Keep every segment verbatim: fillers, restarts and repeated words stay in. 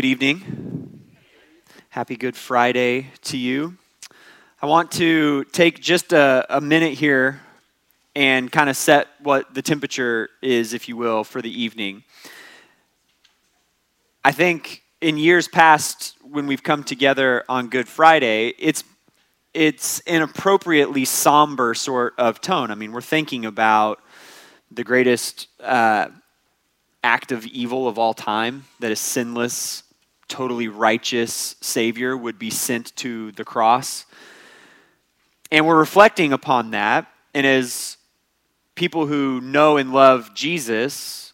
Good evening. Happy Good Friday to you. I want to take just a, a minute here and kind of set what the temperature is, if you will, for the evening. I think in years past, when we've come together on Good Friday, it's it's an appropriately somber sort of tone. I mean, we're thinking about the greatest uh, act of evil of all time, that a sinless, totally righteous Savior would be sent to the cross. And we're reflecting upon that. And as people who know and love Jesus,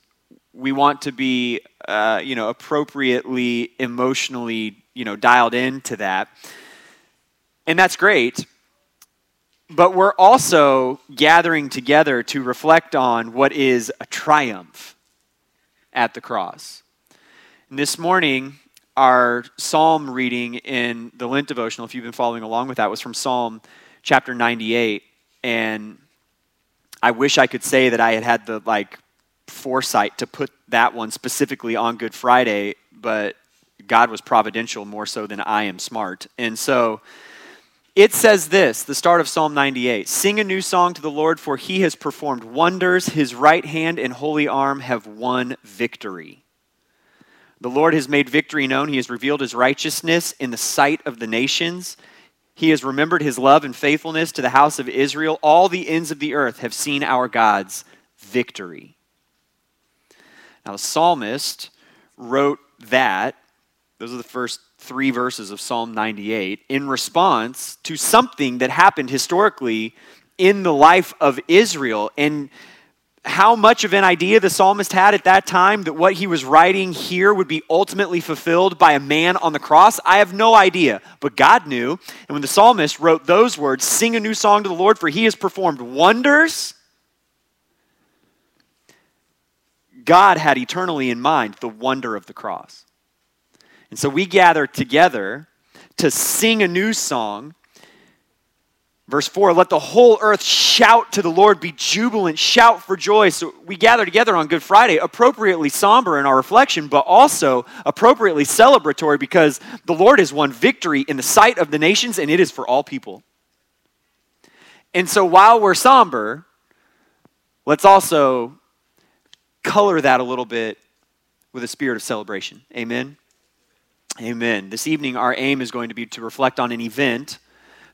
we want to be, uh, you know, appropriately, emotionally, you know, dialed into that. And that's great. But we're also gathering together to reflect on what is a triumph at the cross. And this morning, our psalm reading in the Lent devotional, if you've been following along with that, was from Psalm chapter ninety-eight. And I wish I could say that I had had the like foresight to put that one specifically on Good Friday, but God was providential more so than I am smart. And so it says this, the start of Psalm ninety-eight, "Sing a new song to the Lord, for he has performed wonders. His right hand and holy arm have won victory. The Lord has made victory known. He has revealed his righteousness in the sight of the nations. He has remembered his love and faithfulness to the house of Israel. All the ends of the earth have seen our God's victory." Now, the psalmist wrote that. Those are the first three verses of Psalm ninety-eight in response to something that happened historically in the life of Israel. And how much of an idea the psalmist had at that time that what he was writing here would be ultimately fulfilled by a man on the cross, I have no idea. But God knew. And when the psalmist wrote those words, "Sing a new song to the Lord, for he has performed wonders," God had eternally in mind the wonder of the cross. And so we gather together to sing a new song. Verse four, "Let the whole earth shout to the Lord, be jubilant, shout for joy." So we gather together on Good Friday, appropriately somber in our reflection, but also appropriately celebratory because the Lord has won victory in the sight of the nations, and it is for all people. And so while we're somber, let's also color that a little bit with a spirit of celebration. Amen. Amen. This evening, our aim is going to be to reflect on an event,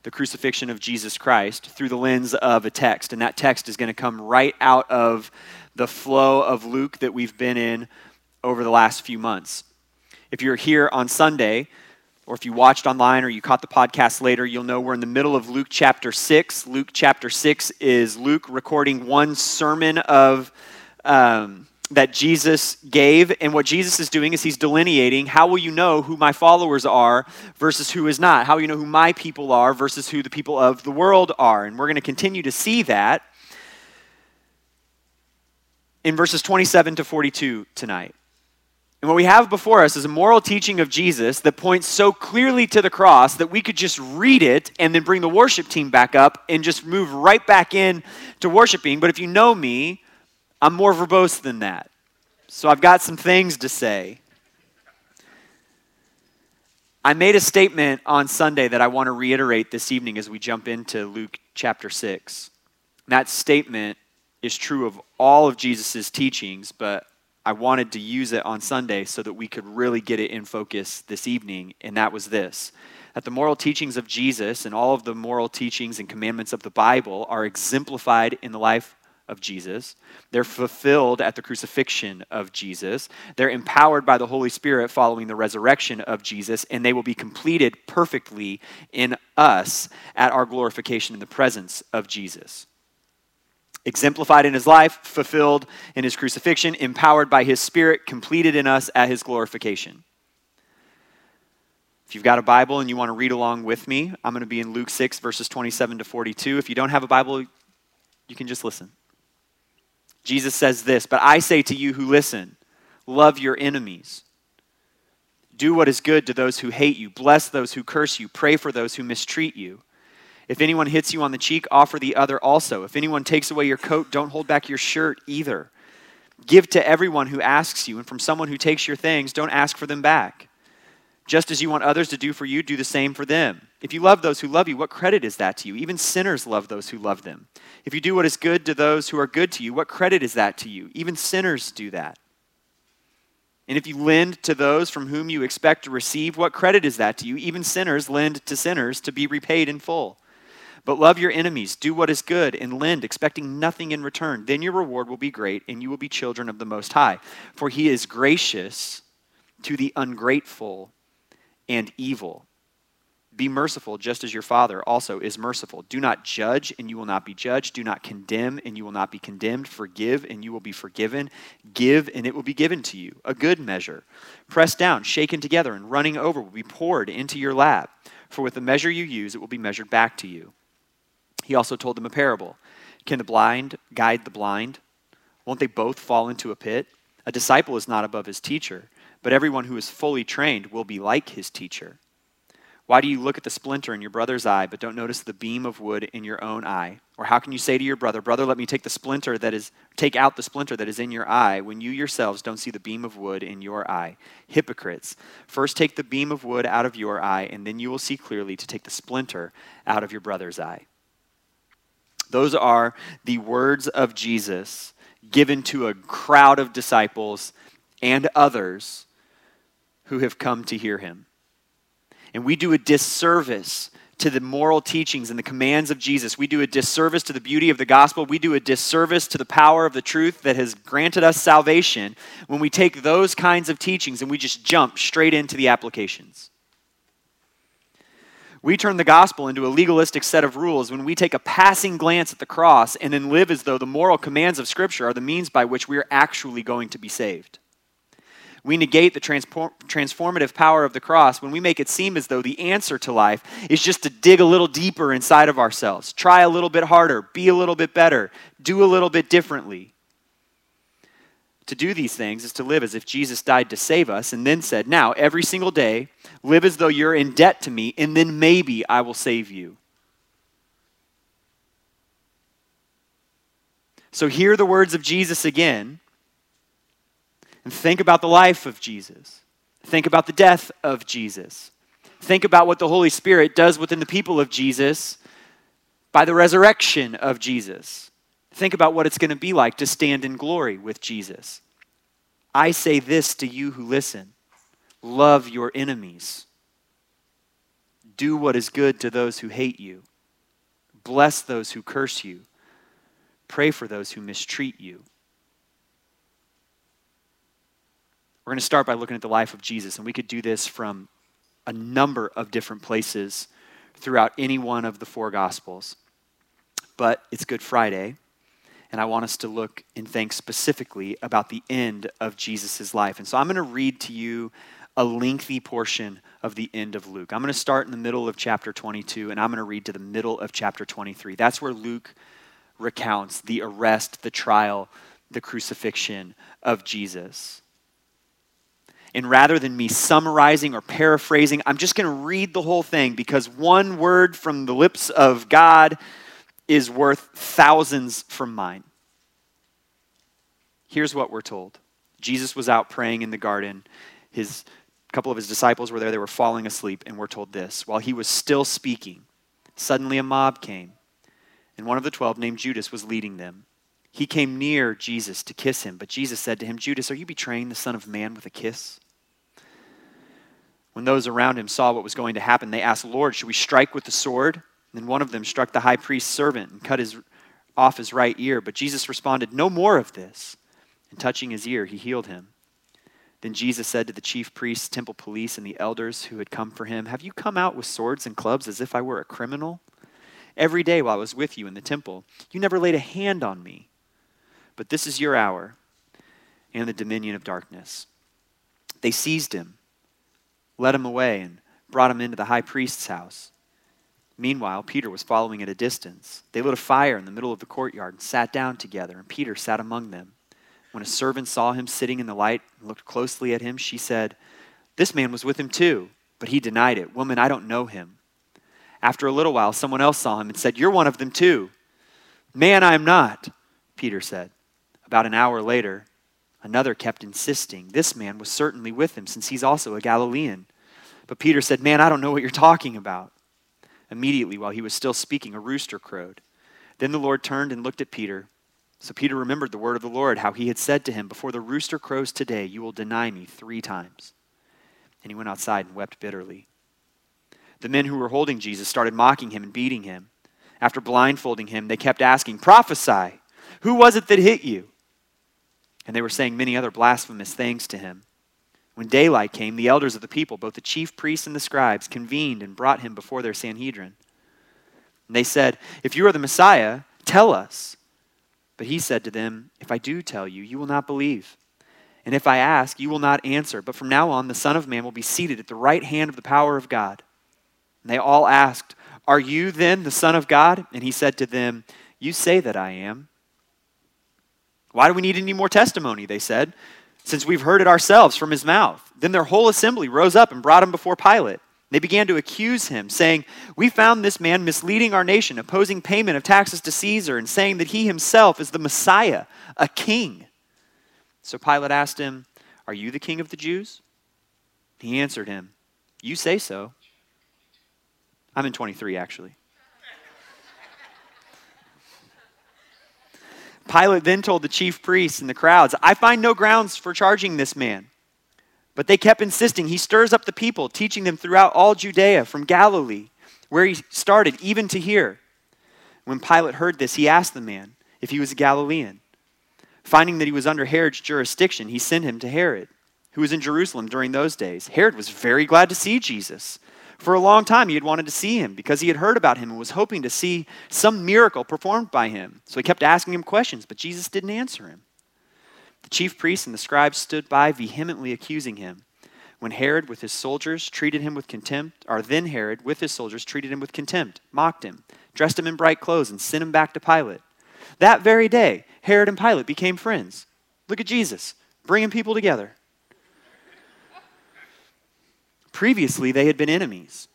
the crucifixion of Jesus Christ, through the lens of a text. And that text is going to come right out of the flow of Luke that we've been in over the last few months. If you're here on Sunday, or if you watched online or you caught the podcast later, you'll know we're in the middle of Luke chapter six. Luke chapter six is Luke recording one sermon of um that Jesus gave. And what Jesus is doing is he's delineating, how will you know who my followers are versus who is not? How will you know who my people are versus who the people of the world are? And we're going to continue to see that in verses twenty-seven to forty-two tonight. And what we have before us is a moral teaching of Jesus that points so clearly to the cross that we could just read it and then bring the worship team back up and just move right back in to worshiping. But if you know me, I'm more verbose than that. So I've got some things to say. I made a statement on Sunday that I want to reiterate this evening as we jump into Luke chapter six. And that statement is true of all of Jesus' teachings, but I wanted to use it on Sunday so that we could really get it in focus this evening, and that was this: that the moral teachings of Jesus and all of the moral teachings and commandments of the Bible are exemplified in the life of Jesus. They're fulfilled at the crucifixion of Jesus. They're empowered by the Holy Spirit following the resurrection of Jesus, and they will be completed perfectly in us at our glorification in the presence of Jesus. Exemplified in his life, fulfilled in his crucifixion, empowered by his Spirit, completed in us at his glorification. If you've got a Bible and you want to read along with me, I'm going to be in Luke six, verses twenty-seven to forty-two. If you don't have a Bible, you can just listen. Jesus says this, "But I say to you who listen, love your enemies. Do what is good to those who hate you. Bless those who curse you. Pray for those who mistreat you. If anyone hits you on the cheek, offer the other also. If anyone takes away your coat, don't hold back your shirt either. Give to everyone who asks you, and from someone who takes your things, don't ask for them back. Just as you want others to do for you, do the same for them. If you love those who love you, what credit is that to you? Even sinners love those who love them. If you do what is good to those who are good to you, what credit is that to you? Even sinners do that. And if you lend to those from whom you expect to receive, what credit is that to you? Even sinners lend to sinners to be repaid in full. But love your enemies, do what is good, and lend, expecting nothing in return. Then your reward will be great, and you will be children of the Most High. For he is gracious to the ungrateful and evil. Be merciful, just as your Father also is merciful. Do not judge, and you will not be judged. Do not condemn, and you will not be condemned. Forgive, and you will be forgiven. Give, and it will be given to you. A good measure, pressed down, shaken together, and running over, will be poured into your lap. For with the measure you use, it will be measured back to you. He also told them a parable. Can the blind guide the blind? Won't they both fall into a pit? A disciple is not above his teacher, but everyone who is fully trained will be like his teacher. Why do you look at the splinter in your brother's eye, but don't notice the beam of wood in your own eye? Or how can you say to your brother, brother, let me take the splinter that is, take out the splinter that is in your eye, when you yourselves don't see the beam of wood in your eye? Hypocrites, first take the beam of wood out of your eye, and then you will see clearly to take the splinter out of your brother's eye. Those are the words of Jesus given to a crowd of disciples and others who have come to hear him. And we do a disservice to the moral teachings and the commands of Jesus. We do a disservice to the beauty of the gospel. We do a disservice to the power of the truth that has granted us salvation when we take those kinds of teachings and we just jump straight into the applications. We turn the gospel into a legalistic set of rules when we take a passing glance at the cross and then live as though the moral commands of Scripture are the means by which we are actually going to be saved. We negate the transform- transformative power of the cross when we make it seem as though the answer to life is just to dig a little deeper inside of ourselves, try a little bit harder, be a little bit better, do a little bit differently. To do these things is to live as if Jesus died to save us and then said, now, every single day, live as though you're in debt to me, and then maybe I will save you. So hear the words of Jesus again. And think about the life of Jesus. Think about the death of Jesus. Think about what the Holy Spirit does within the people of Jesus by the resurrection of Jesus. Think about what it's going to be like to stand in glory with Jesus. I say this to you who listen. Love your enemies. Do what is good to those who hate you. Bless those who curse you. Pray for those who mistreat you. We're going to start by looking at the life of Jesus, and we could do this from a number of different places throughout any one of the four Gospels. But it's Good Friday, and I want us to look and think specifically about the end of Jesus' life. And so I'm going to read to you a lengthy portion of the end of Luke. I'm going to start in the middle of chapter twenty-two, and I'm going to read to the middle of chapter twenty-three. That's where Luke recounts the arrest, the trial, the crucifixion of Jesus. And rather than me summarizing or paraphrasing, I'm just going to read the whole thing, because one word from the lips of God is worth thousands from mine. Here's what we're told. Jesus was out praying in the garden. His, a couple of his disciples were there. They were falling asleep, and we're told this. While he was still speaking, suddenly a mob came, and one of the twelve named Judas was leading them. He came near Jesus to kiss him, but Jesus said to him, Judas, are you betraying the Son of Man with a kiss? When those around him saw what was going to happen, they asked, Lord, should we strike with the sword? And then one of them struck the high priest's servant and cut his, off his right ear. But Jesus responded, no more of this. And touching his ear, he healed him. Then Jesus said to the chief priests, temple police, and the elders who had come for him, have you come out with swords and clubs as if I were a criminal? Every day while I was with you in the temple, you never laid a hand on me. But this is your hour and the dominion of darkness. They seized him, led him away, and brought him into the high priest's house. Meanwhile, Peter was following at a distance. They lit a fire in the middle of the courtyard and sat down together, and Peter sat among them. When a servant saw him sitting in the light and looked closely at him, she said, this man was with him too, but he denied it. Woman, I don't know him. After a little while, someone else saw him and said, you're one of them too. Man, I am not, Peter said. About an hour later, another kept insisting, this man was certainly with him, since he's also a Galilean. But Peter said, man, I don't know what you're talking about. Immediately, while he was still speaking, a rooster crowed. Then the Lord turned and looked at Peter. So Peter remembered the word of the Lord, how he had said to him, before the rooster crows today, you will deny me three times. And he went outside and wept bitterly. The men who were holding Jesus started mocking him and beating him. After blindfolding him, they kept asking, prophesy, who was it that hit you? And they were saying many other blasphemous things to him. When daylight came, the elders of the people, both the chief priests and the scribes, convened and brought him before their Sanhedrin. And they said, if you are the Messiah, tell us. But he said to them, if I do tell you, you will not believe. And if I ask, you will not answer. But from now on, the Son of Man will be seated at the right hand of the power of God. And they all asked, are you then the Son of God? And he said to them, you say that I am. Why do we need any more testimony? They said, since we've heard it ourselves from his mouth. Then their whole assembly rose up and brought him before Pilate. They began to accuse him, saying, we found this man misleading our nation, opposing payment of taxes to Caesar, and saying that he himself is the Messiah, a king. So Pilate asked him, are you the king of the Jews? He answered him, you say so. I'm in twenty-three, actually. Pilate then told the chief priests and the crowds, I find no grounds for charging this man. But they kept insisting. He stirs up the people, teaching them throughout all Judea, from Galilee, where he started, even to here. When Pilate heard this, he asked the man if he was a Galilean. Finding that he was under Herod's jurisdiction, he sent him to Herod, who was in Jerusalem during those days. Herod was very glad to see Jesus. For a long time, he had wanted to see him because he had heard about him and was hoping to see some miracle performed by him. So he kept asking him questions, but Jesus didn't answer him. The chief priests and the scribes stood by, vehemently accusing him. When Herod with his soldiers treated him with contempt, or then Herod with his soldiers treated him with contempt, mocked him, dressed him in bright clothes, and sent him back to Pilate. That very day, Herod and Pilate became friends. Look at Jesus, bringing people together. Previously, they had been enemies.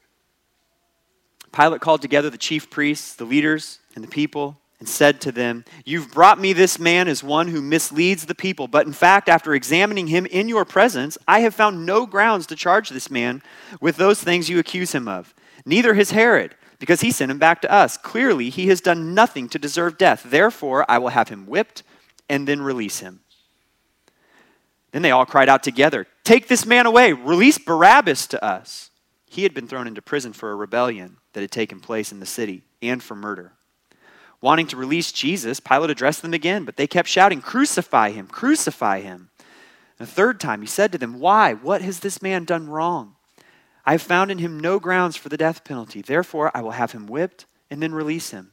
Pilate called together the chief priests, the leaders, and the people, and said to them, you've brought me this man as one who misleads the people, but in fact, after examining him in your presence, I have found no grounds to charge this man with those things you accuse him of. Neither has Herod, because he sent him back to us. Clearly, he has done nothing to deserve death. Therefore, I will have him whipped and then release him. Then they all cried out together, take this man away, release Barabbas to us. He had been thrown into prison for a rebellion that had taken place in the city and for murder. Wanting to release Jesus, Pilate addressed them again, but they kept shouting, crucify him, crucify him. And the third time he said to them, why? What has this man done wrong? I have found in him no grounds for the death penalty. Therefore, I will have him whipped and then release him.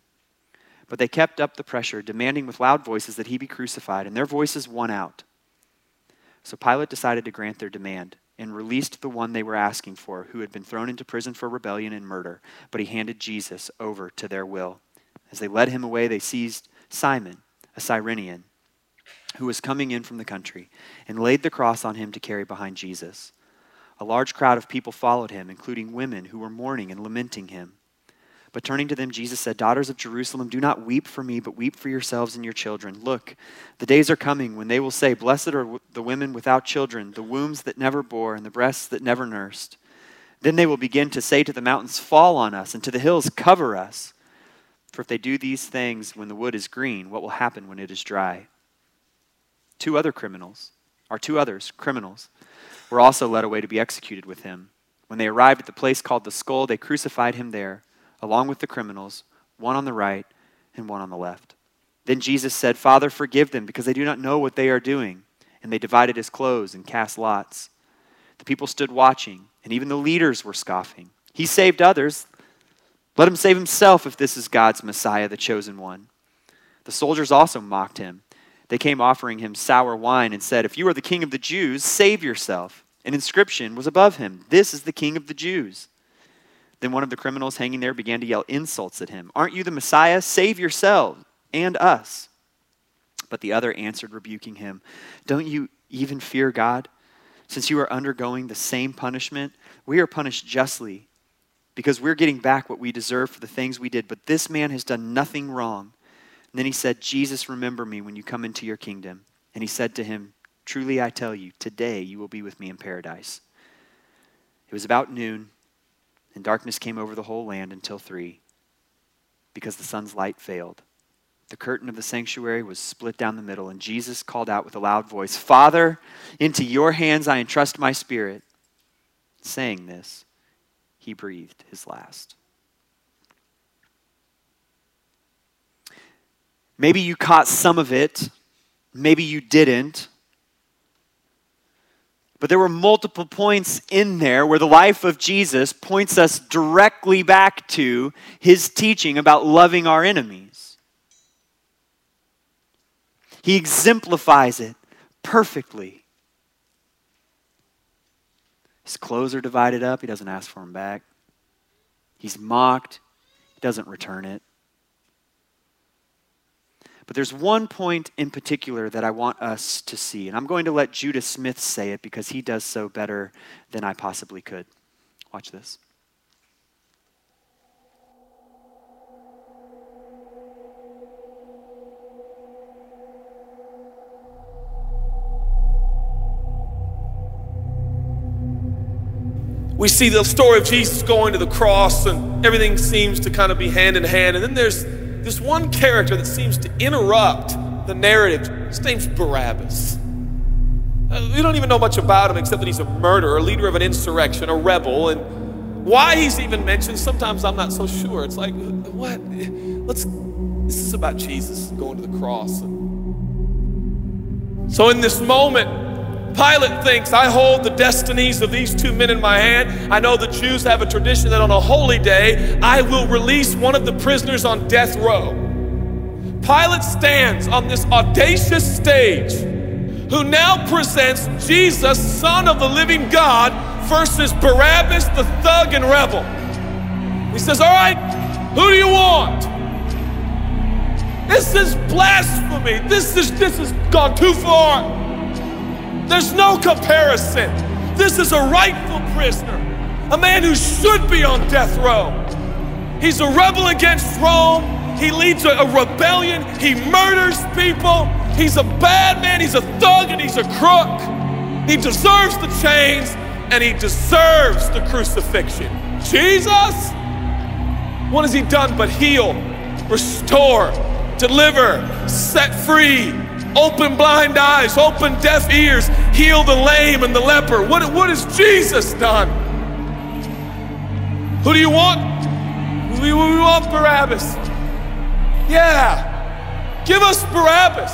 But they kept up the pressure, demanding with loud voices that he be crucified, and their voices won out. So Pilate decided to grant their demand and released the one they were asking for, who had been thrown into prison for rebellion and murder, but he handed Jesus over to their will. As they led him away, they seized Simon, a Cyrenian, who was coming in from the country, and laid the cross on him to carry behind Jesus. A large crowd of people followed him, including women who were mourning and lamenting him. But turning to them, Jesus said, daughters of Jerusalem, do not weep for me, but weep for yourselves and your children. Look, the days are coming when they will say, blessed are the women without children, the wombs that never bore, and the breasts that never nursed. Then they will begin to say to the mountains, fall on us, and to the hills, cover us. For if they do these things when the wood is green, what will happen when it is dry? Two other criminals, or two others, criminals, were also led away to be executed with him. When they arrived at the place called the Skull, they crucified him there, along with the criminals, one on the right and one on the left. Then Jesus said, Father, forgive them, because they do not know what they are doing. And they divided his clothes and cast lots. The people stood watching, and even the leaders were scoffing. He saved others. Let him save himself if this is God's Messiah, the chosen one. The soldiers also mocked him. They came offering him sour wine and said, if you are the king of the Jews, save yourself. An inscription was above him. This is the king of the Jews. Then one of the criminals hanging there began to yell insults at him. Aren't you the Messiah? Save yourselves and us. But the other answered, rebuking him, don't you even fear God? Since you are undergoing the same punishment, we are punished justly because we're getting back what we deserve for the things we did. But this man has done nothing wrong. And then he said, Jesus, remember me when you come into your kingdom. And he said to him, truly I tell you, today you will be with me in paradise. It was about noon, and darkness came over the whole land until three, because the sun's light failed. The curtain of the sanctuary was split down the middle, and Jesus called out with a loud voice, "Father, into your hands I entrust my spirit." Saying this, he breathed his last. Maybe you caught some of it. Maybe you didn't. But there were multiple points in there where the life of Jesus points us directly back to his teaching about loving our enemies. He exemplifies it perfectly. His clothes are divided up. He doesn't ask for them back. He's mocked. He doesn't return it. But there's one point in particular that I want us to see, and I'm going to let Judah Smith say it because he does so better than I possibly could. Watch this. We see the story of Jesus going to the cross, and everything seems to kind of be hand in hand, and then there's There's one character that seems to interrupt the narrative. His name's Barabbas. Uh, we don't even know much about him except that he's a murderer, a leader of an insurrection, a rebel. And why he's even mentioned, sometimes I'm not so sure. It's like, what? Let's. This is about Jesus going to the cross. And so in this moment, Pilate thinks, I hold the destinies of these two men in my hand. I know the Jews have a tradition that on a holy day, I will release one of the prisoners on death row. Pilate stands on this audacious stage, who now presents Jesus, Son of the living God, versus Barabbas, the thug and rebel. He says, all right, who do you want? This is blasphemy. This is, this has gone too far. There's no comparison. This is a rightful prisoner, a man who should be on death row. He's a rebel against Rome. He leads a, a rebellion. He murders people. He's a bad man. He's a thug and he's a crook. He deserves the chains and he deserves the crucifixion. Jesus, what has he done but heal, restore, deliver, set free? Open blind eyes, open deaf ears, heal the lame and the leper. What, what has Jesus done? Who do you want? We, we want Barabbas. Yeah, give us Barabbas.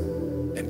And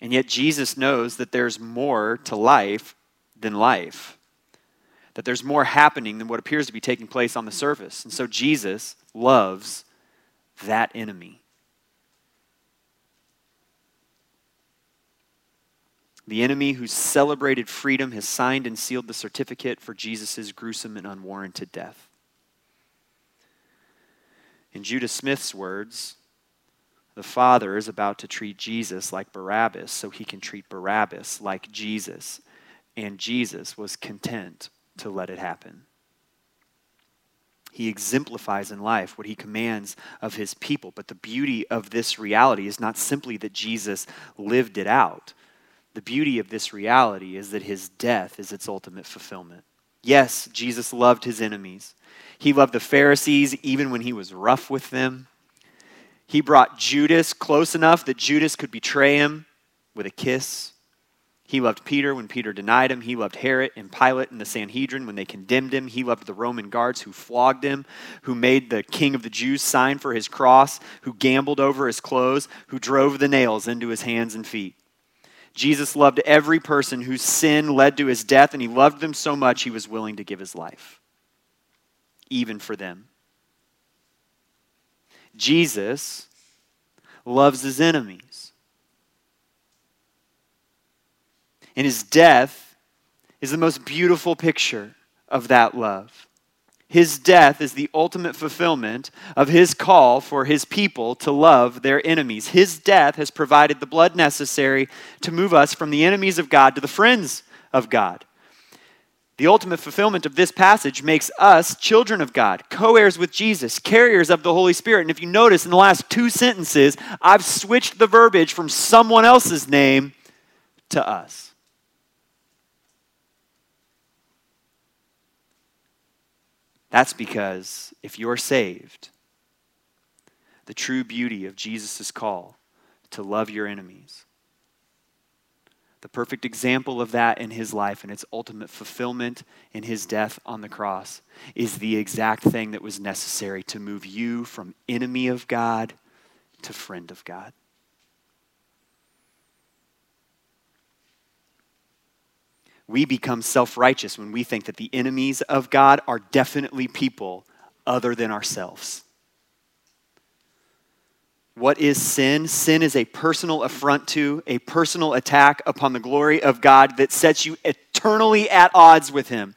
And yet Jesus knows that there's more to life than life, that there's more happening than what appears to be taking place on the surface. And so Jesus loves that enemy. The enemy who celebrated freedom has signed and sealed the certificate for Jesus' gruesome and unwarranted death. In Judah Smith's words, the Father is about to treat Jesus like Barabbas so he can treat Barabbas like Jesus. And Jesus was content to let it happen. He exemplifies in life what he commands of his people. But the beauty of this reality is not simply that Jesus lived it out. The beauty of this reality is that his death is its ultimate fulfillment. Yes, Jesus loved his enemies. He loved the Pharisees even when he was rough with them. He brought Judas close enough that Judas could betray him with a kiss. He loved Peter when Peter denied him. He loved Herod and Pilate and the Sanhedrin when they condemned him. He loved the Roman guards who flogged him, who made the king of the Jews sign for his cross, who gambled over his clothes, who drove the nails into his hands and feet. Jesus loved every person whose sin led to his death, and he loved them so much he was willing to give his life, even for them. Jesus loves his enemies. And his death is the most beautiful picture of that love. His death is the ultimate fulfillment of his call for his people to love their enemies. His death has provided the blood necessary to move us from the enemies of God to the friends of God. The ultimate fulfillment of this passage makes us children of God, co-heirs with Jesus, carriers of the Holy Spirit. And if you notice in the last two sentences, I've switched the verbiage from someone else's name to us. That's because if you're saved, the true beauty of Jesus' call to love your enemies, the perfect example of that in his life and its ultimate fulfillment in his death on the cross, is the exact thing that was necessary to move you from enemy of God to friend of God. We become self-righteous when we think that the enemies of God are definitely people other than ourselves. What is sin? Sin is a personal affront to, a personal attack upon the glory of God that sets you eternally at odds with him.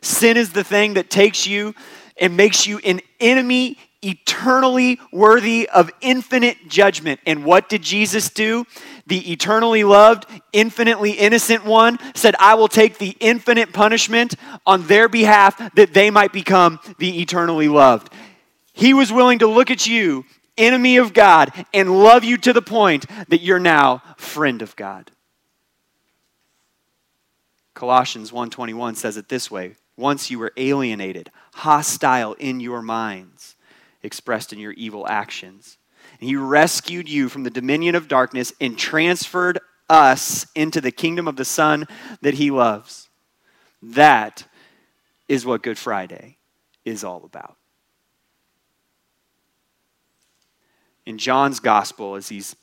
Sin is the thing that takes you and makes you an enemy eternally worthy of infinite judgment. And what did Jesus do? The eternally loved, infinitely innocent one said, I will take the infinite punishment on their behalf that they might become the eternally loved. He was willing to look at you, enemy of God, and love you to the point that you're now friend of God. Colossians one twenty-one says it this way. Once you were alienated, hostile in your minds, expressed in your evil actions. And he rescued you from the dominion of darkness and transferred us into the kingdom of the Son that he loves. That is what Good Friday is all about. In John's gospel, as he's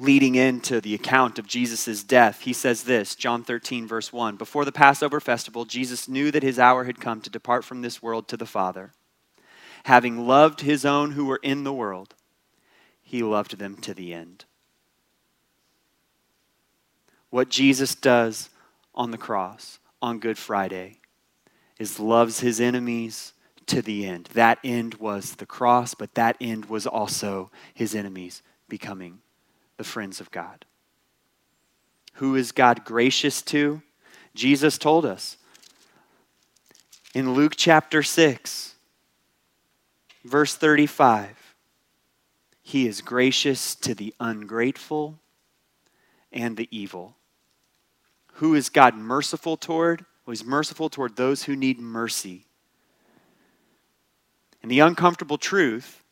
leading into the account of Jesus' death, he says this, John thirteen, verse one, before the Passover festival, Jesus knew that his hour had come to depart from this world to the Father. Having loved his own who were in the world, he loved them to the end. What Jesus does on the cross on Good Friday is loves his enemies to the end. That end was the cross, but that end was also his enemies becoming the friends of God. Who is God gracious to? Jesus told us in Luke chapter six, verse thirty-five, he is gracious to the ungrateful and the evil. Who is God merciful toward? Well, he's merciful toward those who need mercy. And the uncomfortable truth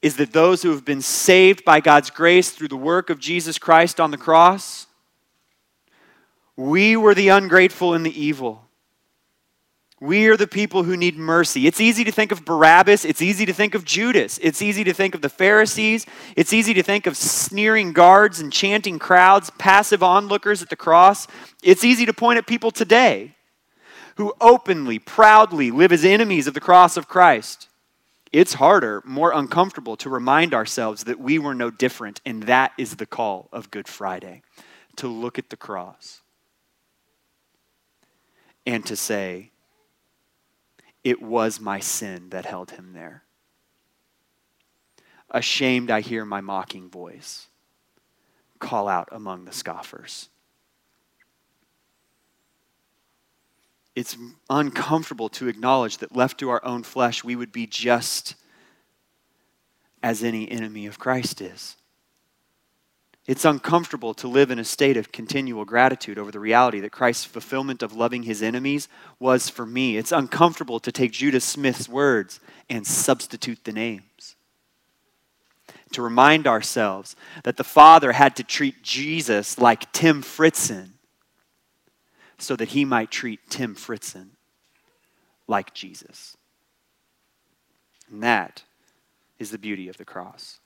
is that those who have been saved by God's grace through the work of Jesus Christ on the cross, we were the ungrateful and the evil. We are the people who need mercy. It's easy to think of Barabbas. It's easy to think of Judas. It's easy to think of the Pharisees. It's easy to think of sneering guards and chanting crowds, passive onlookers at the cross. It's easy to point at people today who openly, proudly live as enemies of the cross of Christ. It's harder, more uncomfortable to remind ourselves that we were no different, and that is the call of Good Friday, to look at the cross and to say, it was my sin that held him there. Ashamed, I hear my mocking voice call out among the scoffers. It's uncomfortable to acknowledge that left to our own flesh, we would be just as any enemy of Christ is. It's uncomfortable to live in a state of continual gratitude over the reality that Christ's fulfillment of loving his enemies was for me. It's uncomfortable to take Judah Smith's words and substitute the names. To remind ourselves that the Father had to treat Jesus like Tim Fritzen so that he might treat Tim Fritzen like Jesus. And that is the beauty of the cross.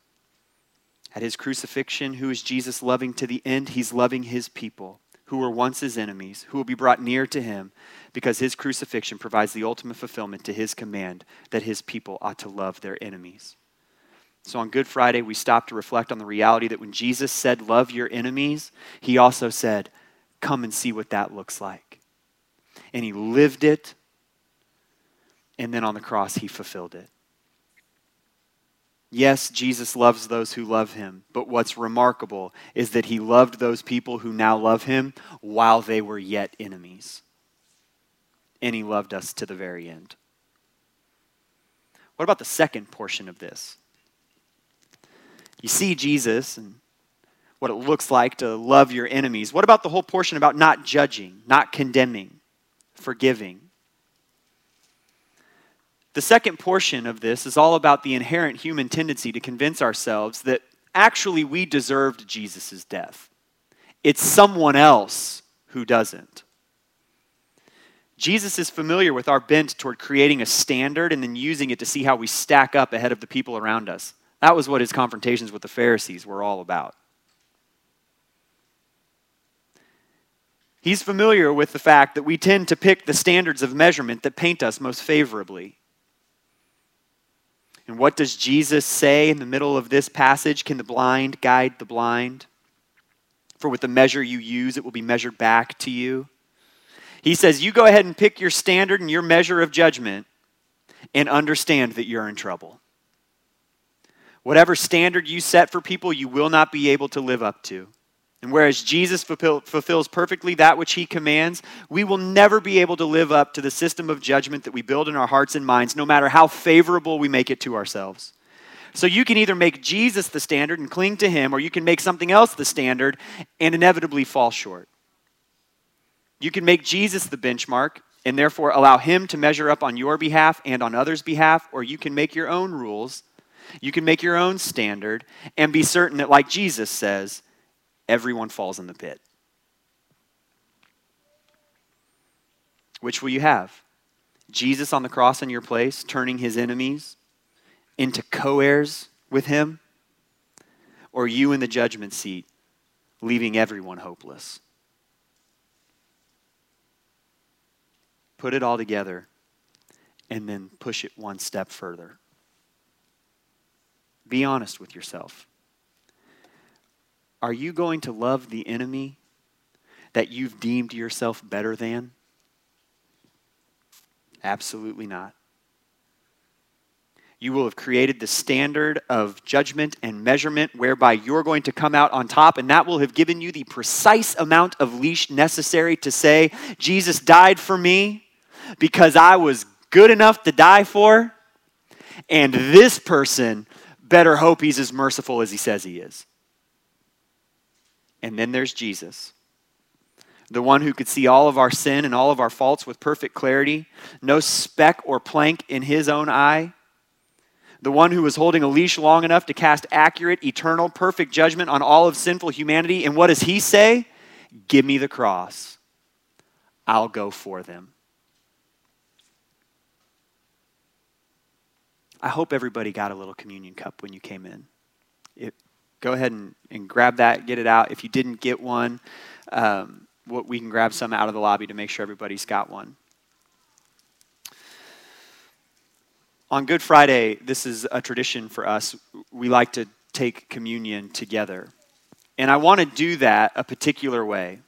At his crucifixion, who is Jesus loving to the end? He's loving his people who were once his enemies, who will be brought near to him because his crucifixion provides the ultimate fulfillment to his command that his people ought to love their enemies. So on Good Friday, we stop to reflect on the reality that when Jesus said, love your enemies, he also said, come and see what that looks like. And he lived it, and then on the cross, he fulfilled it. Yes, Jesus loves those who love him, but what's remarkable is that he loved those people who now love him while they were yet enemies. And he loved us to the very end. What about the second portion of this? You see Jesus and what it looks like to love your enemies. What about the whole portion about not judging, not condemning, forgiving? The second portion of this is all about the inherent human tendency to convince ourselves that actually we deserved Jesus' death. It's someone else who doesn't. Jesus is familiar with our bent toward creating a standard and then using it to see how we stack up ahead of the people around us. That was what his confrontations with the Pharisees were all about. He's familiar with the fact that we tend to pick the standards of measurement that paint us most favorably. And what does Jesus say in the middle of this passage? Can the blind guide the blind? For with the measure you use, it will be measured back to you. He says, you go ahead and pick your standard and your measure of judgment and understand that you're in trouble. Whatever standard you set for people, you will not be able to live up to. And whereas Jesus fulfills perfectly that which he commands, we will never be able to live up to the system of judgment that we build in our hearts and minds, no matter how favorable we make it to ourselves. So you can either make Jesus the standard and cling to him, or you can make something else the standard and inevitably fall short. You can make Jesus the benchmark and therefore allow him to measure up on your behalf and on others' behalf, or you can make your own rules, you can make your own standard and be certain that, like Jesus says, everyone falls in the pit. Which will you have? Jesus on the cross in your place, turning his enemies into co-heirs with him? Or you in the judgment seat, leaving everyone hopeless? Put it all together and then push it one step further. Be honest with yourself. Are you going to love the enemy that you've deemed yourself better than? Absolutely not. You will have created the standard of judgment and measurement whereby you're going to come out on top, and that will have given you the precise amount of leash necessary to say, Jesus died for me because I was good enough to die for, and this person better hope he's as merciful as he says he is. And then there's Jesus, the one who could see all of our sin and all of our faults with perfect clarity, no speck or plank in his own eye, the one who was holding a leash long enough to cast accurate, eternal, perfect judgment on all of sinful humanity. And what does he say? Give me the cross. I'll go for them. I hope everybody got a little communion cup when you came in. It, go ahead and, and grab that, get it out. If you didn't get one, um, what, we can grab some out of the lobby to make sure everybody's got one. On Good Friday, this is a tradition for us. We like to take communion together. And I want to do that a particular way.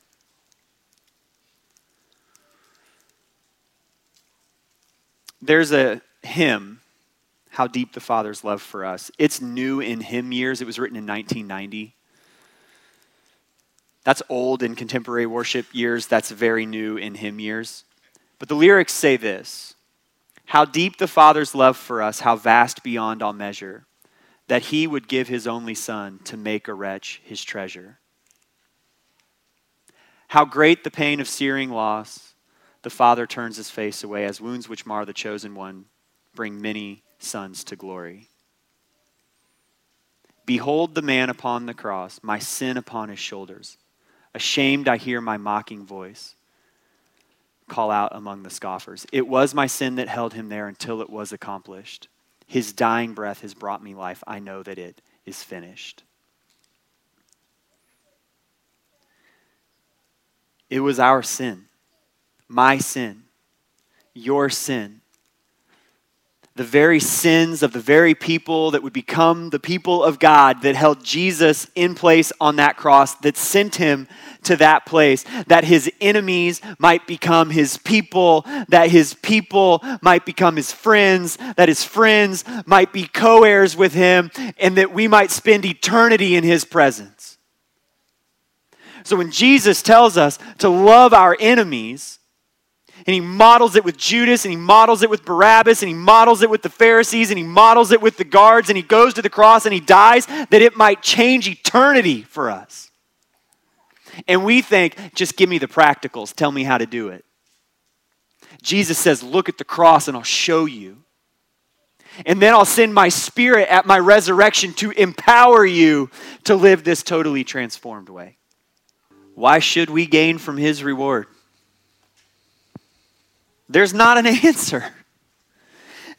There's a hymn, How Deep the Father's Love for Us. It's new in hymn years. It was written in nineteen ninety. That's old in contemporary worship years. That's very new in hymn years. But the lyrics say this: how deep the Father's love for us, how vast beyond all measure, that he would give his only son to make a wretch his treasure. How great the pain of searing loss, the Father turns his face away, as wounds which mar the chosen one bring many sons to glory. Behold the man upon the cross, my sin upon his shoulders. Ashamed I hear my mocking voice call out among the scoffers. It was my sin that held him there until it was accomplished. His dying breath has brought me life. I know that it is finished. It was our sin, my sin, your sin, the very sins of the very people that would become the people of God that held Jesus in place on that cross, that sent him to that place, that his enemies might become his people, that his people might become his friends, that his friends might be co-heirs with him, and that we might spend eternity in his presence. So when Jesus tells us to love our enemies, and he models it with Judas, and he models it with Barabbas, and he models it with the Pharisees, and he models it with the guards, and he goes to the cross and he dies, that it might change eternity for us. And we think, just give me the practicals, tell me how to do it. Jesus says, look at the cross and I'll show you. And then I'll send my spirit at my resurrection to empower you to live this totally transformed way. Why should we gain from his reward? There's not an answer.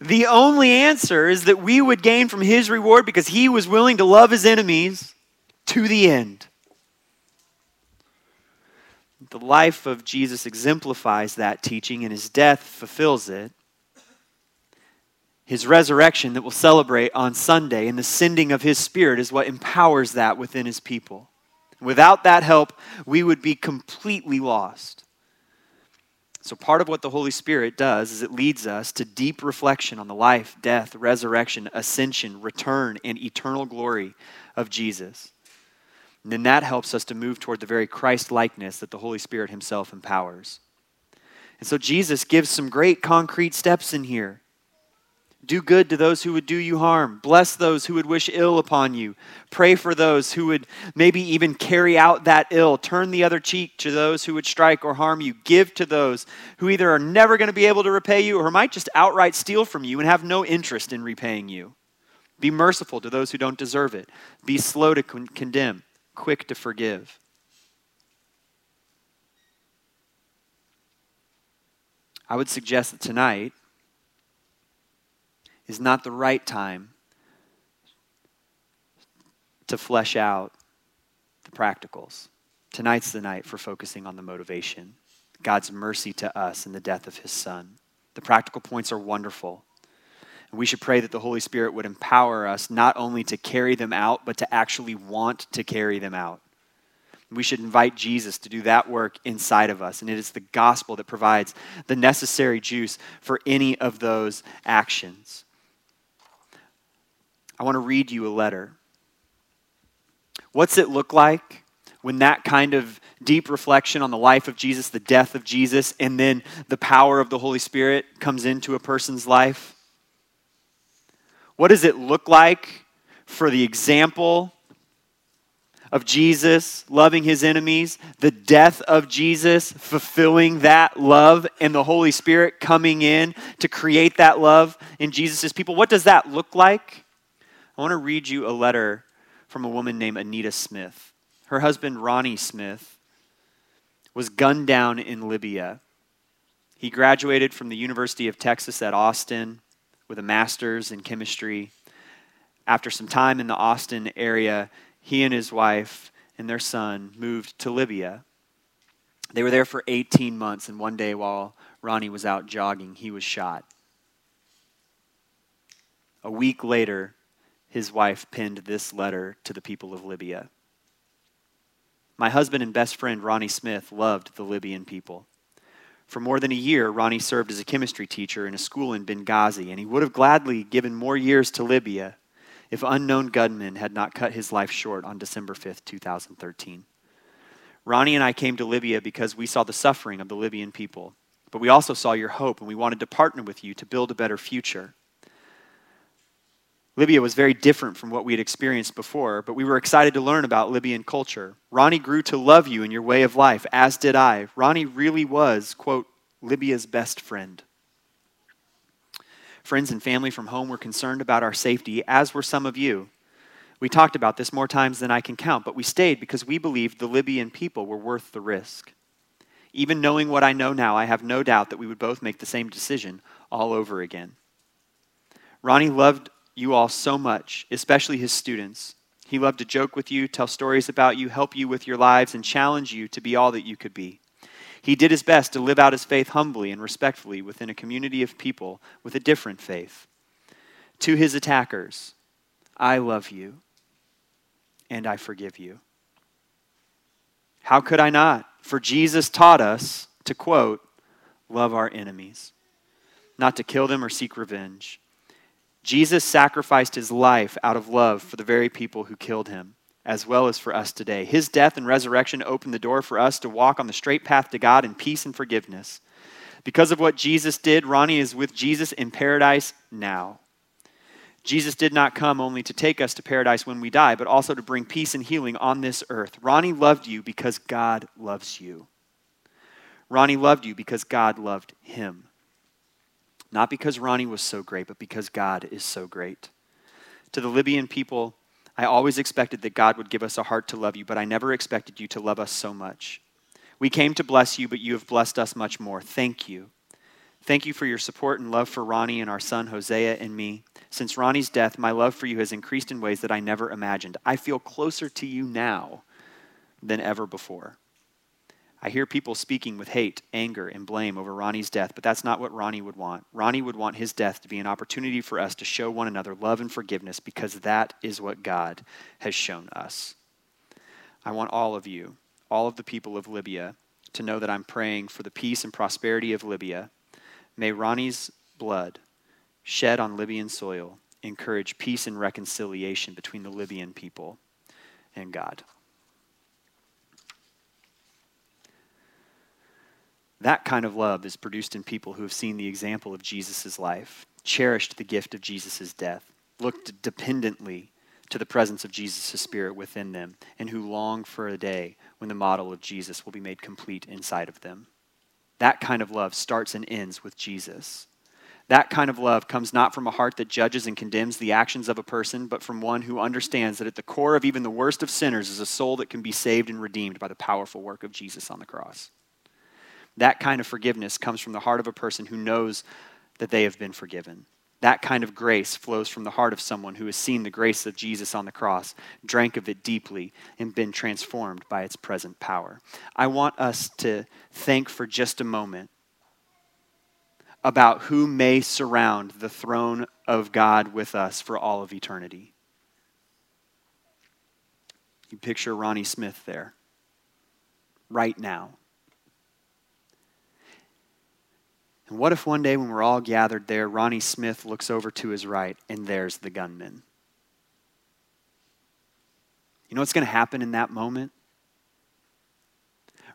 The only answer is that we would gain from his reward because he was willing to love his enemies to the end. The life of Jesus exemplifies that teaching, and his death fulfills it. His resurrection that we'll celebrate on Sunday and the sending of his spirit is what empowers that within his people. Without that help, we would be completely lost. So part of what the Holy Spirit does is it leads us to deep reflection on the life, death, resurrection, ascension, return, and eternal glory of Jesus. And then that helps us to move toward the very Christ-likeness that the Holy Spirit himself empowers. And so Jesus gives some great concrete steps in here. Do good to those who would do you harm. Bless those who would wish ill upon you. Pray for those who would maybe even carry out that ill. Turn the other cheek to those who would strike or harm you. Give to those who either are never going to be able to repay you or might just outright steal from you and have no interest in repaying you. Be merciful to those who don't deserve it. Be slow to con- condemn, quick to forgive. I would suggest that tonight is not the right time to flesh out the practicals. Tonight's the night for focusing on the motivation, God's mercy to us in the death of his son. The practical points are wonderful. And we should pray that the Holy Spirit would empower us not only to carry them out, but to actually want to carry them out. We should invite Jesus to do that work inside of us. And it is the gospel that provides the necessary juice for any of those actions. I want to read you a letter. What's it look like when that kind of deep reflection on the life of Jesus, the death of Jesus, and then the power of the Holy Spirit comes into a person's life? What does it look like for the example of Jesus, loving his enemies, the death of Jesus, fulfilling that love, and the Holy Spirit coming in to create that love in Jesus' people. What does that look like? I want to read you a letter from a woman named Anita Smith. Her husband, Ronnie Smith, was gunned down in Libya. He graduated from the University of Texas at Austin with a master's in chemistry. After some time in the Austin area, he and his wife and their son moved to Libya. They were there for eighteen months, and one day while Ronnie was out jogging, he was shot. A week later, his wife penned this letter to the people of Libya. My husband and best friend, Ronnie Smith, loved the Libyan people. For more than a year, Ronnie served as a chemistry teacher in a school in Benghazi, and he would have gladly given more years to Libya if unknown gunmen had not cut his life short on December fifth, two thousand thirteen. Ronnie and I came to Libya because we saw the suffering of the Libyan people, but we also saw your hope, and we wanted to partner with you to build a better future. Libya was very different from what we had experienced before, but we were excited to learn about Libyan culture. Ronnie grew to love you and your way of life, as did I. Ronnie really was, quote, Libya's best friend. Friends and family from home were concerned about our safety, as were some of you. We talked about this more times than I can count, but we stayed because we believed the Libyan people were worth the risk. Even knowing what I know now, I have no doubt that we would both make the same decision all over again. Ronnie loved you all so much, especially his students. He loved to joke with you, tell stories about you, help you with your lives, and challenge you to be all that you could be. He did his best to live out his faith humbly and respectfully within a community of people with a different faith. To his attackers, I love you and I forgive you. How could I not? For Jesus taught us to, quote, love our enemies, not to kill them or seek revenge. Jesus sacrificed his life out of love for the very people who killed him, as well as for us today. His death and resurrection opened the door for us to walk on the straight path to God in peace and forgiveness. Because of what Jesus did, Ronnie is with Jesus in paradise now. Jesus did not come only to take us to paradise when we die, but also to bring peace and healing on this earth. Ronnie loved you because God loves you. Ronnie loved you because God loved him. Not because Ronnie was so great, but because God is so great. To the Libyan people, I always expected that God would give us a heart to love you, but I never expected you to love us so much. We came to bless you, but you have blessed us much more. Thank you. Thank you for your support and love for Ronnie and our son Hosea and me. Since Ronnie's death, my love for you has increased in ways that I never imagined. I feel closer to you now than ever before. I hear people speaking with hate, anger, and blame over Ronnie's death, but that's not what Ronnie would want. Ronnie would want his death to be an opportunity for us to show one another love and forgiveness, because that is what God has shown us. I want all of you, all of the people of Libya, to know that I'm praying for the peace and prosperity of Libya. May Ronnie's blood shed on Libyan soil encourage peace and reconciliation between the Libyan people and God. That kind of love is produced in people who have seen the example of Jesus' life, cherished the gift of Jesus' death, looked dependently to the presence of Jesus' Spirit within them, and who long for a day when the model of Jesus will be made complete inside of them. That kind of love starts and ends with Jesus. That kind of love comes not from a heart that judges and condemns the actions of a person, but from one who understands that at the core of even the worst of sinners is a soul that can be saved and redeemed by the powerful work of Jesus on the cross. That kind of forgiveness comes from the heart of a person who knows that they have been forgiven. That kind of grace flows from the heart of someone who has seen the grace of Jesus on the cross, drank of it deeply, and been transformed by its present power. I want us to think for just a moment about who may surround the throne of God with us for all of eternity. You picture Ronnie Smith there, right now. And what if one day when we're all gathered there, Ronnie Smith looks over to his right and there's the gunman? You know what's going to happen in that moment?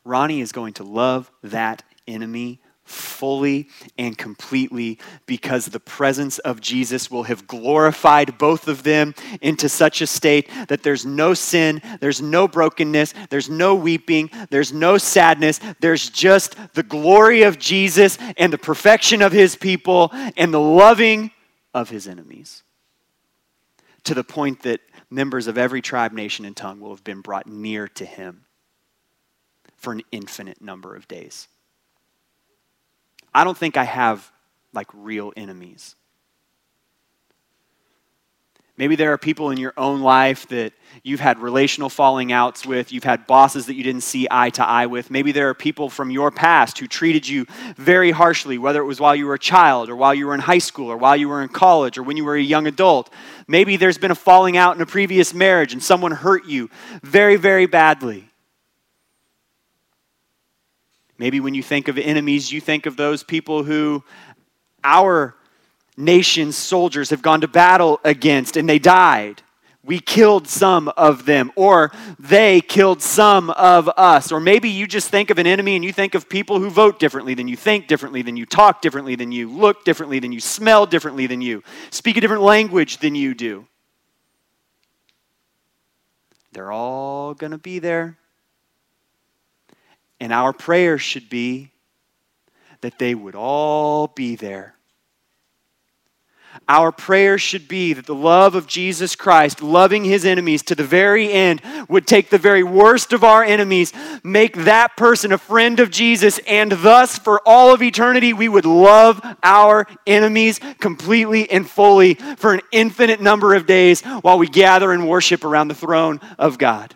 Ronnie is going to love that enemy fully and completely, because the presence of Jesus will have glorified both of them into such a state that there's no sin, there's no brokenness, there's no weeping, there's no sadness, there's just the glory of Jesus and the perfection of his people and the loving of his enemies, to the point that members of every tribe, nation, and tongue will have been brought near to him for an infinite number of days. I don't think I have like real enemies. Maybe there are people in your own life that you've had relational falling outs with. You've had bosses that you didn't see eye to eye with. Maybe there are people from your past who treated you very harshly, whether it was while you were a child or while you were in high school or while you were in college or when you were a young adult. Maybe there's been a falling out in a previous marriage and someone hurt you very, very badly. Maybe when you think of enemies, you think of those people who our nation's soldiers have gone to battle against and they died. We killed some of them, or they killed some of us. Or maybe you just think of an enemy and you think of people who vote differently than you, think differently than you, talk differently than you, look differently than you, smell differently than you, speak a different language than you do. They're all going to be there. And our prayer should be that they would all be there. Our prayer should be that the love of Jesus Christ, loving his enemies to the very end, would take the very worst of our enemies, make that person a friend of Jesus, and thus for all of eternity, we would love our enemies completely and fully for an infinite number of days while we gather and worship around the throne of God.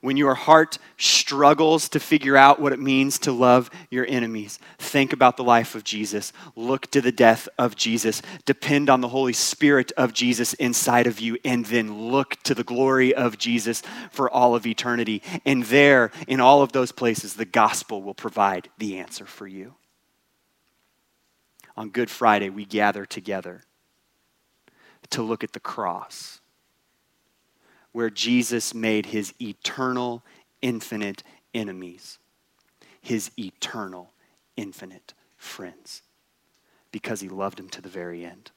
When your heart struggles to figure out what it means to love your enemies, think about the life of Jesus. Look to the death of Jesus. Depend on the Holy Spirit of Jesus inside of you, and then look to the glory of Jesus for all of eternity. And there, in all of those places, the gospel will provide the answer for you. On Good Friday, we gather together to look at the cross, where Jesus made his eternal, infinite enemies his eternal, infinite friends, because he loved them to the very end.